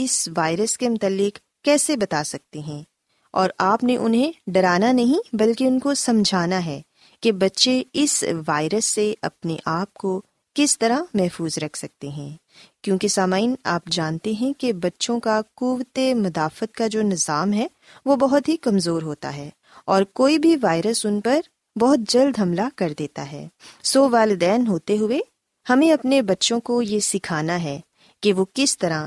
اس virus کے متعلق کیسے بتا سکتے ہیں، اور آپ نے انہیں ڈرانا نہیں بلکہ ان کو سمجھانا ہے کہ بچے اس وائرس سے اپنے آپ کو کس طرح محفوظ رکھ سکتے ہیں، کیونکہ سامعین آپ جانتے ہیں کہ بچوں کا قوت مدافعت کا جو نظام ہے وہ بہت ہی کمزور ہوتا ہے، اور کوئی بھی وائرس ان پر بہت جلد حملہ کر دیتا ہے۔ سو والدین ہوتے ہوئے ہمیں اپنے بچوں کو یہ سکھانا ہے کہ وہ کس طرح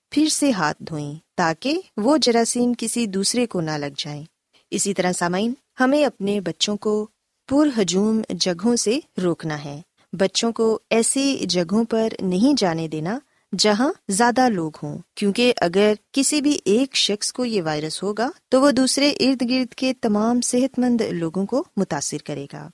پھر سے ہاتھ دھوئیں تاکہ وہ جراثیم کسی دوسرے کو نہ لگ جائیں۔ اسی طرح سامعین، ہمیں اپنے بچوں کو پر ہجوم جگہوں سے روکنا ہے۔ بچوں کو ایسی جگہوں پر نہیں جانے دینا جہاں زیادہ لوگ ہوں، کیونکہ اگر کسی بھی ایک شخص کو یہ وائرس ہوگا تو وہ دوسرے ارد گرد کے تمام صحت مند لوگوں کو متاثر کرے گا۔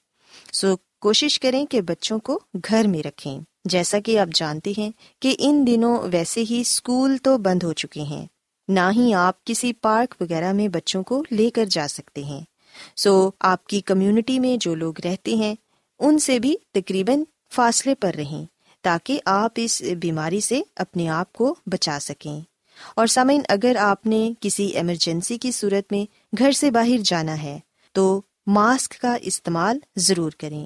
سو کوشش کریں کہ بچوں کو گھر میں رکھیں۔ جیسا کہ آپ جانتے ہیں کہ ان دنوں ویسے ہی اسکول تو بند ہو چکے ہیں، نہ ہی آپ کسی پارک وغیرہ میں بچوں کو لے کر جا سکتے ہیں۔ سو آپ کی کمیونٹی میں جو لوگ رہتے ہیں ان سے بھی تقریباً فاصلے پر رہیں تاکہ آپ اس بیماری سے اپنے آپ کو بچا سکیں۔ اور سامعین، اگر آپ نے کسی ایمرجنسی کی صورت میں گھر سے باہر جانا ہے تو ماسک کا استعمال ضرور کریں۔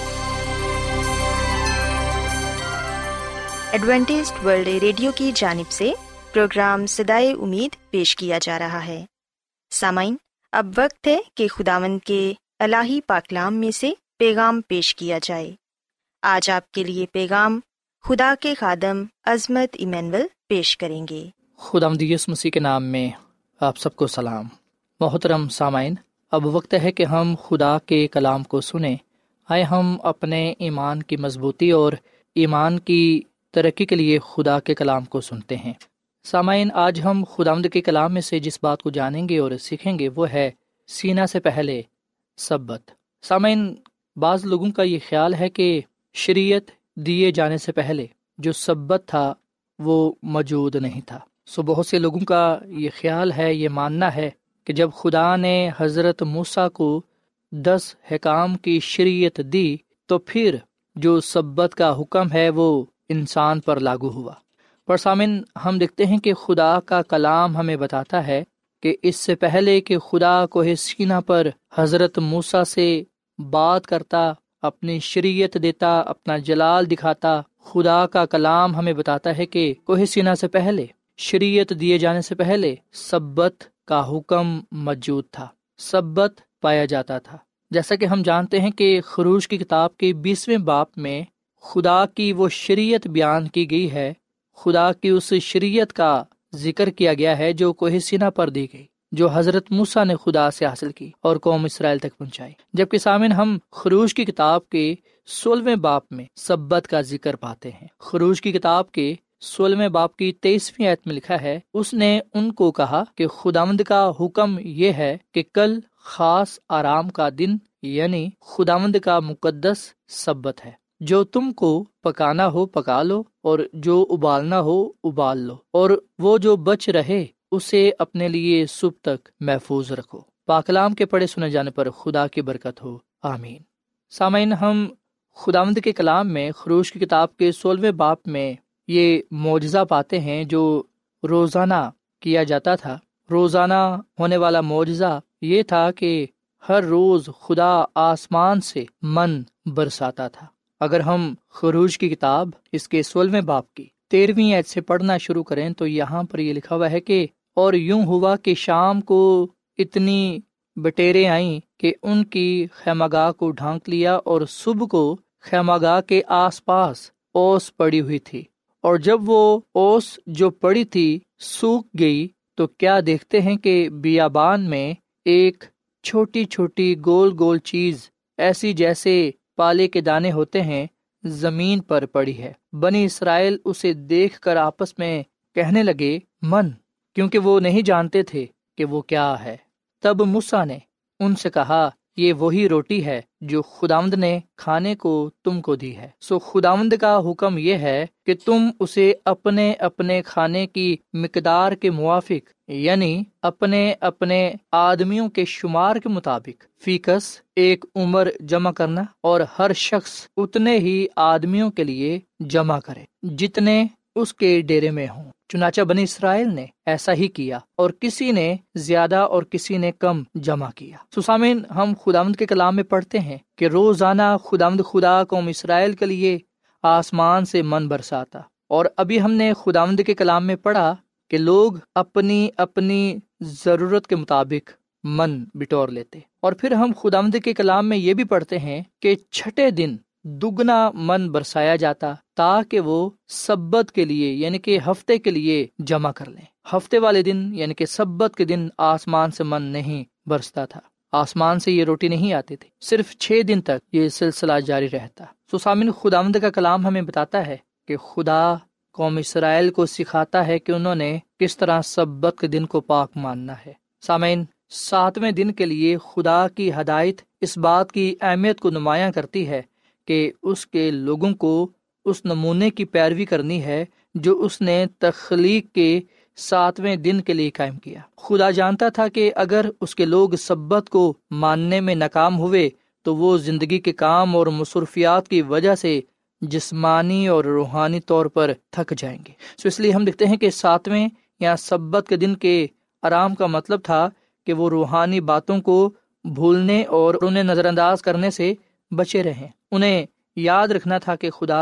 ایڈوینٹسٹ ورلڈ ریڈیو کی جانب سے پروگرام صدائے امید پیش کیا جا رہا ہے۔ سامعین، اب وقت ہے کہ خداوند کے الہی پاکلام میں سے پیغام پیش کیا جائے۔ آج آپ کے لیے پیغام خدا کے خادم عظمت ایمینول پیش کریں گے۔ خداوند یسوع مسیح کے نام میں آپ سب کو سلام۔ محترم سامعین، اب وقت ہے کہ ہم خدا کے کلام کو سنیں۔ آئے ہم اپنے ایمان کی مضبوطی اور ایمان کی ترقی کے لیے خدا کے کلام کو سنتے ہیں۔ سامعین، آج ہم خداوند کے کلام میں سے جس بات کو جانیں گے اور سیکھیں گے وہ ہے سینا سے پہلے سبت۔ سامعین، بعض لوگوں کا یہ خیال ہے کہ شریعت دیے جانے سے پہلے جو سبت تھا وہ موجود نہیں تھا۔ سو بہت سے لوگوں کا یہ خیال ہے، یہ ماننا ہے کہ جب خدا نے حضرت موسیٰ کو 10 احکام کی شریعت دی تو پھر جو سبت کا حکم ہے وہ انسان پر لاگو ہوا۔ پر سامن، ہم دیکھتے ہیں کہ خدا کا کلام ہمیں بتاتا ہے کہ اس سے پہلے کہ خدا کوہ سینا پر حضرت موسیٰ سے بات کرتا، اپنی شریعت دیتا، اپنا جلال دکھاتا، خدا کا کلام ہمیں بتاتا ہے کہ کوہ سینا سے پہلے، شریعت دیے جانے سے پہلے سبت کا حکم موجود تھا، سبت پایا جاتا تھا۔ جیسا کہ ہم جانتے ہیں کہ خروج کی کتاب کے 20ویں باب میں خدا کی وہ شریعت بیان کی گئی ہے، خدا کی اس شریعت کا ذکر کیا گیا ہے جو کوہ سینا پر دی گئی، جو حضرت موسیٰ نے خدا سے حاصل کی اور قوم اسرائیل تک پہنچائی۔ جبکہ سامن، ہم خروج کی کتاب کے 16ویں باب میں سبت کا ذکر پاتے ہیں۔ خروج کی کتاب کے 16ویں باب کی 23ویں آیت میں لکھا ہے، اس نے ان کو کہا کہ خداوند کا حکم یہ ہے کہ کل خاص آرام کا دن یعنی خداوند کا مقدس سبت ہے، جو تم کو پکانا ہو پکا لو اور جو ابالنا ہو ابال لو، اور وہ جو بچ رہے اسے اپنے لیے صبح تک محفوظ رکھو۔ پاکلام کے پڑھے سنے جانے پر خدا کی برکت ہو، آمین۔ سامعین، ہم خداوند کے کلام میں خروج کی کتاب کے 16ویں باب میں یہ معجزہ پاتے ہیں جو روزانہ کیا جاتا تھا۔ روزانہ ہونے والا معجزہ یہ تھا کہ ہر روز خدا آسمان سے من برساتا تھا۔ اگر ہم خروج کی کتاب اس کے 16ویں باب کی 13ویں آیت سے پڑھنا شروع کریں تو یہاں پر یہ لکھا ہوا ہے کہ اور یوں ہوا کہ شام کو اتنی بٹیریں آئیں کہ ان کی خیمہ گاہ کو ڈھانک لیا، اور صبح کو خیمہ گاہ کے آس پاس اوس پڑی ہوئی تھی، اور جب وہ اوس جو پڑی تھی سوکھ گئی تو کیا دیکھتے ہیں کہ بیابان میں ایک چھوٹی چھوٹی گول گول چیز ایسی جیسے پالے کے دانے ہوتے ہیں زمین پر پڑی ہے۔ بنی اسرائیل اسے دیکھ کر آپس میں کہنے لگے من، کیونکہ وہ نہیں جانتے تھے کہ وہ کیا ہے۔ تب موسیٰ نے ان سے کہا، یہ وہی روٹی ہے جو خداوند نے کھانے کو تم کو دی ہے۔ سو خداوند کا حکم یہ ہے کہ تم اسے اپنے اپنے کھانے کی مقدار کے موافق یعنی اپنے اپنے آدمیوں کے شمار کے مطابق فی کس ایک عمر جمع کرنا، اور ہر شخص اتنے ہی آدمیوں کے لیے جمع کرے جتنے اس کے ڈیرے میں ہوں۔ چنانچہ بنی اسرائیل نے ایسا ہی کیا، اور کسی نے زیادہ اور کسی نے کم جمع کیا۔ سو سامعین، ہم خداوند کے کلام میں پڑھتے ہیں کہ روزانہ خداوند خدا قوم اسرائیل کے لیے آسمان سے من برساتا، اور ابھی ہم نے خداوند کے کلام میں پڑھا کہ لوگ اپنی اپنی ضرورت کے مطابق من بٹور لیتے، اور پھر ہم خداوند کے کلام میں یہ بھی پڑھتے ہیں کہ 6ٹھے دن دگنا من برسایا جاتا تاکہ وہ سبت کے لیے یعنی کہ ہفتے کے لیے جمع کر لیں۔ ہفتے والے دن یعنی کہ سبت کے دن آسمان سے من نہیں برستا تھا، آسمان سے یہ روٹی نہیں آتی تھی، صرف 6 دن تک یہ سلسلہ جاری رہتا۔ سو سامن، خداوند کا کلام ہمیں بتاتا ہے کہ خدا قوم اسرائیل کو سکھاتا ہے کہ انہوں نے کس طرح سبت کے دن کو پاک ماننا ہے۔ سامعین، 7ویں دن کے لیے خدا کی ہدایت اس بات کی اہمیت کو نمایاں کرتی ہے کہ اس کے لوگوں کو اس نمونے کی پیروی کرنی ہے جو اس نے تخلیق کے 7ویں دن کے لیے قائم کیا۔ خدا جانتا تھا کہ اگر اس کے لوگ سبت کو ماننے میں ناکام ہوئے تو وہ زندگی کے کام اور مصروفیات کی وجہ سے جسمانی اور روحانی طور پر تھک جائیں گے۔ سو اس لیے ہم دیکھتے ہیں کہ 7ویں یا سبت کے دن کے آرام کا مطلب تھا کہ وہ روحانی باتوں کو بھولنے اور انہیں نظر انداز کرنے سے بچے رہیں۔ انہیں یاد رکھنا تھا کہ خدا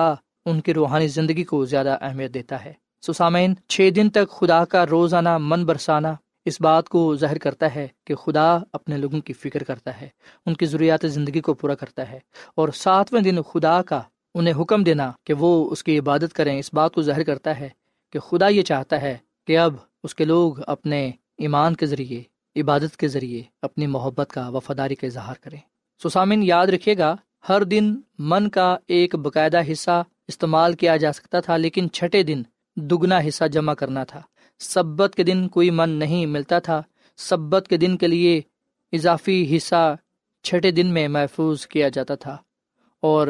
ان کی روحانی زندگی کو زیادہ اہمیت دیتا ہے۔ سو سامعین، 6 دن تک خدا کا روزانہ من برسانا اس بات کو ظاہر کرتا ہے کہ خدا اپنے لوگوں کی فکر کرتا ہے، ان کی ضروریات زندگی کو پورا کرتا ہے، اور 7ویں دن خدا کا انہیں حکم دینا کہ وہ اس کی عبادت کریں اس بات کو ظاہر کرتا ہے کہ خدا یہ چاہتا ہے کہ اب اس کے لوگ اپنے ایمان کے ذریعے، عبادت کے ذریعے اپنی محبت کا، وفاداری کا اظہار کریں۔ سو سامعین، یاد رکھیے گا، ہر دن من کا ایک باقاعدہ حصہ استعمال کیا جا سکتا تھا، لیکن چھٹے دن دگنا حصہ جمع کرنا تھا۔ سبت کے دن کوئی من نہیں ملتا تھا، سبت کے دن کے لیے اضافی حصہ چھٹے دن میں محفوظ کیا جاتا تھا اور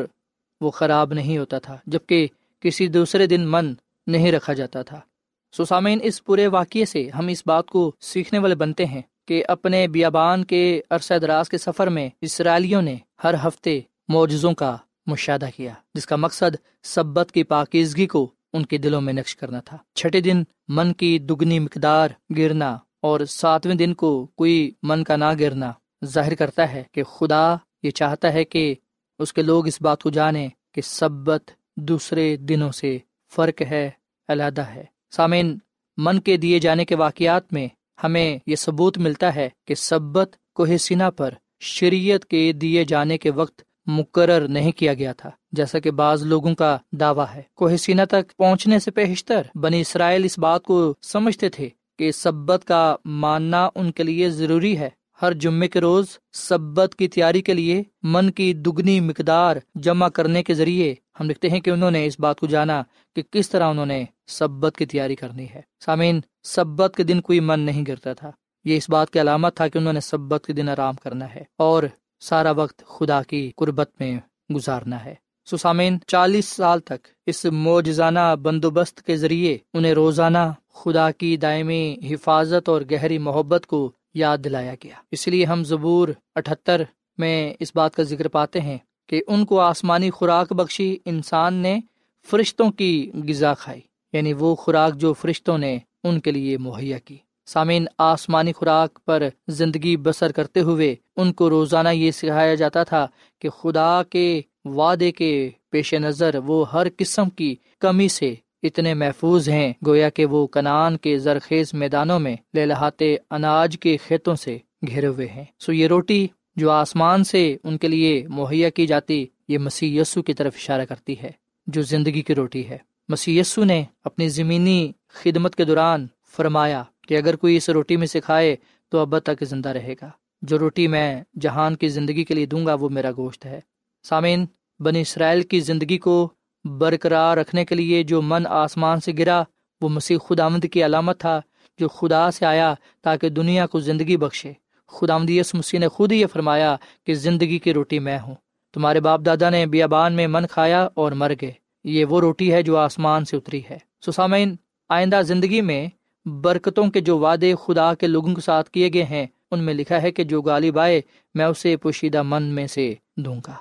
وہ خراب نہیں ہوتا تھا، جبکہ کسی دوسرے دن من نہیں رکھا جاتا تھا۔ سو سامعین، اس پورے واقعے سے ہم اس بات کو سیکھنے والے بنتے ہیں کہ اپنے بیابان کے عرصہ دراز کے سفر میں اسرائیلیوں نے ہر ہفتے معجزوں کا مشاہدہ کیا، جس کا مقصد سبت کی پاکیزگی کو ان کے دلوں میں نقش کرنا تھا۔ چھٹے دن من کی دگنی مقدار گرنا اور ساتویں دن کو کوئی من کا نہ گرنا ظاہر کرتا ہے کہ خدا یہ چاہتا ہے کہ اس کے لوگ اس بات کو جانیں کہ سبت دوسرے دنوں سے فرق ہے، علیحدہ ہے۔ سامعین، من کے دیے جانے کے واقعات میں ہمیں یہ ثبوت ملتا ہے کہ سبت کوہ سینا پر شریعت کے دیے جانے کے وقت مقرر نہیں کیا گیا تھا، جیسا کہ بعض لوگوں کا دعویٰ ہے۔ کوہ سینا تک پہنچنے سے پیشتر بنی اسرائیل اس بات کو سمجھتے تھے کہ سبت کا ماننا ان کے لیے ضروری ہے۔ ہر جمعے کے روز سبت کی تیاری کے لیے من کی دگنی مقدار جمع کرنے کے ذریعے ہم دیکھتے ہیں کہ انہوں نے اس بات کو جانا کہ کس طرح انہوں نے سبت کی تیاری کرنی ہے۔ سامعین، سبت کے دن کوئی من نہیں گرتا تھا، یہ اس بات کی علامت تھا کہ انہوں نے سبت کے دن آرام کرنا ہے اور سارا وقت خدا کی قربت میں گزارنا ہے۔ سو سامعین، 40 سال تک اس معجزانہ بندوبست کے ذریعے انہیں روزانہ خدا کی دائمی حفاظت اور گہری محبت کو یاد دلایا گیا۔ اس لیے ہم زبور 78 میں اس بات کا ذکر پاتے ہیں کہ ان کو آسمانی خوراک بخشی، انسان نے فرشتوں کی غذا کھائی، یعنی وہ خوراک جو فرشتوں نے ان کے لیے مہیا کی۔ سامعین، آسمانی خوراک پر زندگی بسر کرتے ہوئے ان کو روزانہ یہ سکھایا جاتا تھا کہ خدا کے وعدے کے پیش نظر وہ ہر قسم کی کمی سے اتنے محفوظ ہیں گویا کہ وہ کنعان کے زرخیز میدانوں میں لہلہاتے اناج کے کھیتوں سے گھرے ہوئے ہیں۔ سو یہ روٹی جو آسمان سے ان کے لیے مہیا کی جاتی، یہ مسیح یسو کی طرف اشارہ کرتی ہے، جو زندگی کی روٹی ہے۔ مسیح یسو نے اپنی زمینی خدمت کے دوران فرمایا کہ اگر کوئی اس روٹی میں سے کھائے تو ابد تک زندہ رہے گا، جو روٹی میں جہان کی زندگی کے لیے دوں گا وہ میرا گوشت ہے۔ سامعین، بنی اسرائیل کی زندگی کو برقرار رکھنے کے لیے جو من آسمان سے گرا وہ مسیح خداوند کی علامت تھا، جو خدا سے آیا تاکہ دنیا کو زندگی بخشے۔ خداوند یسوع مسیح نے خود ہی یہ فرمایا کہ زندگی کی روٹی میں ہوں۔ تمہارے باپ دادا نے بیابان میں من کھایا اور مر گئے، یہ وہ روٹی ہے جو آسمان سے اتری ہے۔ سو سامعین، آئندہ زندگی میں برکتوں کے جو وعدے خدا کے لوگوں کے ساتھ کیے گئے ہیں، ان میں لکھا ہے کہ جو غالب آئے میں اسے پوشیدہ من میں سے دوں گا۔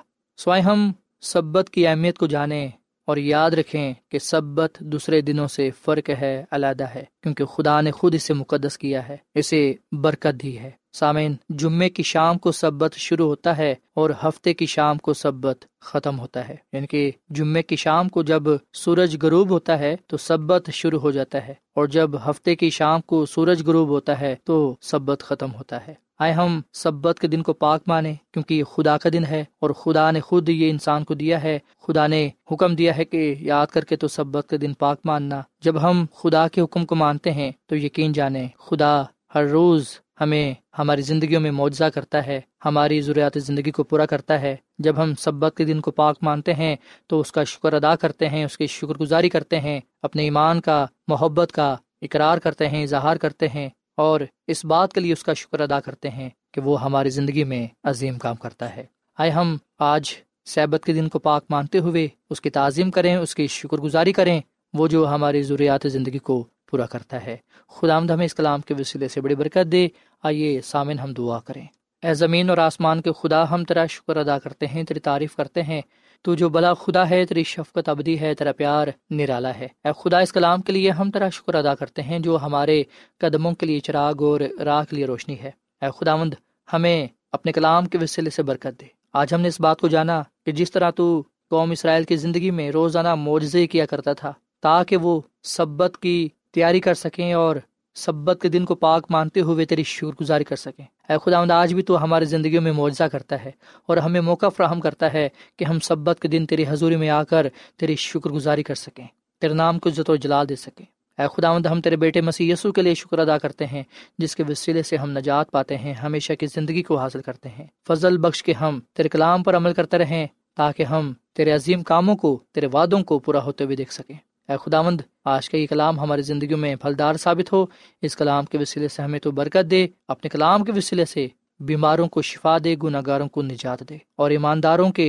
سوائے ہم سبت کی اہمیت کو جانیں اور یاد رکھیں کہ سبت دوسرے دنوں سے فرق ہے، علیحدہ ہے، کیونکہ خدا نے خود اسے مقدس کیا ہے، اسے برکت دی ہے۔ سامعین، جمعے کی شام کو سبت شروع ہوتا ہے اور ہفتے کی شام کو سبت ختم ہوتا ہے، یعنی کہ جمعے کی شام کو جب سورج غروب ہوتا ہے تو سبت شروع ہو جاتا ہے، اور جب ہفتے کی شام کو سورج غروب ہوتا ہے تو سبت ختم ہوتا ہے۔ آئے ہم سبت کے دن کو پاک مانیں، کیونکہ یہ خدا کا دن ہے اور خدا نے خود یہ انسان کو دیا ہے۔ خدا نے حکم دیا ہے کہ یاد کر کے تو سبت کے دن پاک ماننا۔ جب ہم خدا کے حکم کو مانتے ہیں تو یقین جانیں خدا ہر روز ہمیں ہماری زندگیوں میں معجزہ کرتا ہے، ہماری ضروریات زندگی کو پورا کرتا ہے۔ جب ہم سبت کے دن کو پاک مانتے ہیں تو اس کا شکر ادا کرتے ہیں، اس کی شکر گزاری کرتے ہیں، اپنے ایمان کا، محبت کا اقرار کرتے ہیں، اظہار کرتے ہیں، اور اس بات کے لیے اس کا شکر ادا کرتے ہیں کہ وہ ہماری زندگی میں عظیم کام کرتا ہے۔ آئے ہم آج سبت کے دن کو پاک مانتے ہوئے اس کی تعظیم کریں، اس کی شکر گزاری کریں، وہ جو ہماری ضروریات زندگی کو پورا کرتا ہے۔ خداوند ہمیں اس کلام کے وسیلے سے بڑی برکت دے۔ آئیے سامن ہم دعا کریں۔ اے زمین اور آسمان کے خدا، ہم تیرا شکر ادا کرتے ہیں، تیری تعریف کرتے ہیں، تو جو بلا خدا ہے، تیری شفقت ابدی ہے، تیرا پیار نرالا ہے۔ اے خدا، اس کلام کے لیے ہم تیرا شکر ادا کرتے ہیں جو ہمارے قدموں کے لیے چراغ اور راہ کے لیے روشنی ہے۔ اے خداوند، ہمیں اپنے کلام کے وسیلے سے برکت دے۔ آج ہم نے اس بات کو جانا کہ جس طرح تو قوم اسرائیل کی زندگی میں روزانہ معجزے کیا کرتا تھا تاکہ وہ سبت کی تیاری کر سکیں اور سبت کے دن کو پاک مانتے ہوئے تیری شکر گزاری کر سکیں۔ اے خداوند، آج بھی تو ہماری زندگیوں میں معجزہ کرتا ہے اور ہمیں موقع فراہم کرتا ہے کہ ہم سبت کے دن تیری حضوری میں آ کر تیری شکر گزاری کر سکیں، تیرے نام کو عزت و جلال دے سکیں۔ اے خداوند، ہم تیرے بیٹے مسیح یسوع کے لیے شکر ادا کرتے ہیں، جس کے وسیلے سے ہم نجات پاتے ہیں، ہمیشہ کی زندگی کو حاصل کرتے ہیں۔ فضل بخش کے ہم تیرے کلام پر عمل کرتے رہیں، تاکہ ہم تیرے عظیم کاموں کو، تیرے وعدوں کو پورا ہوتے ہوئے دیکھ سکیں۔ اے خداوند، آج کا یہ کلام ہماری زندگیوں میں پھلدار ثابت ہو۔ اس کلام کے وسیلے سے ہمیں تو برکت دے، اپنے کلام کے وسیلے سے بیماروں کو شفا دے، گناہگاروں کو نجات دے، اور ایمانداروں کے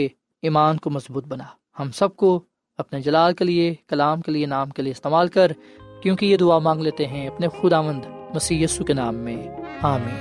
ایمان کو مضبوط بنا۔ ہم سب کو اپنے جلال کے لیے، کلام کے لیے، نام کے لیے استعمال کر، کیونکہ یہ دعا مانگ لیتے ہیں اپنے خداوند مسیح یسوع کے نام میں، آمین۔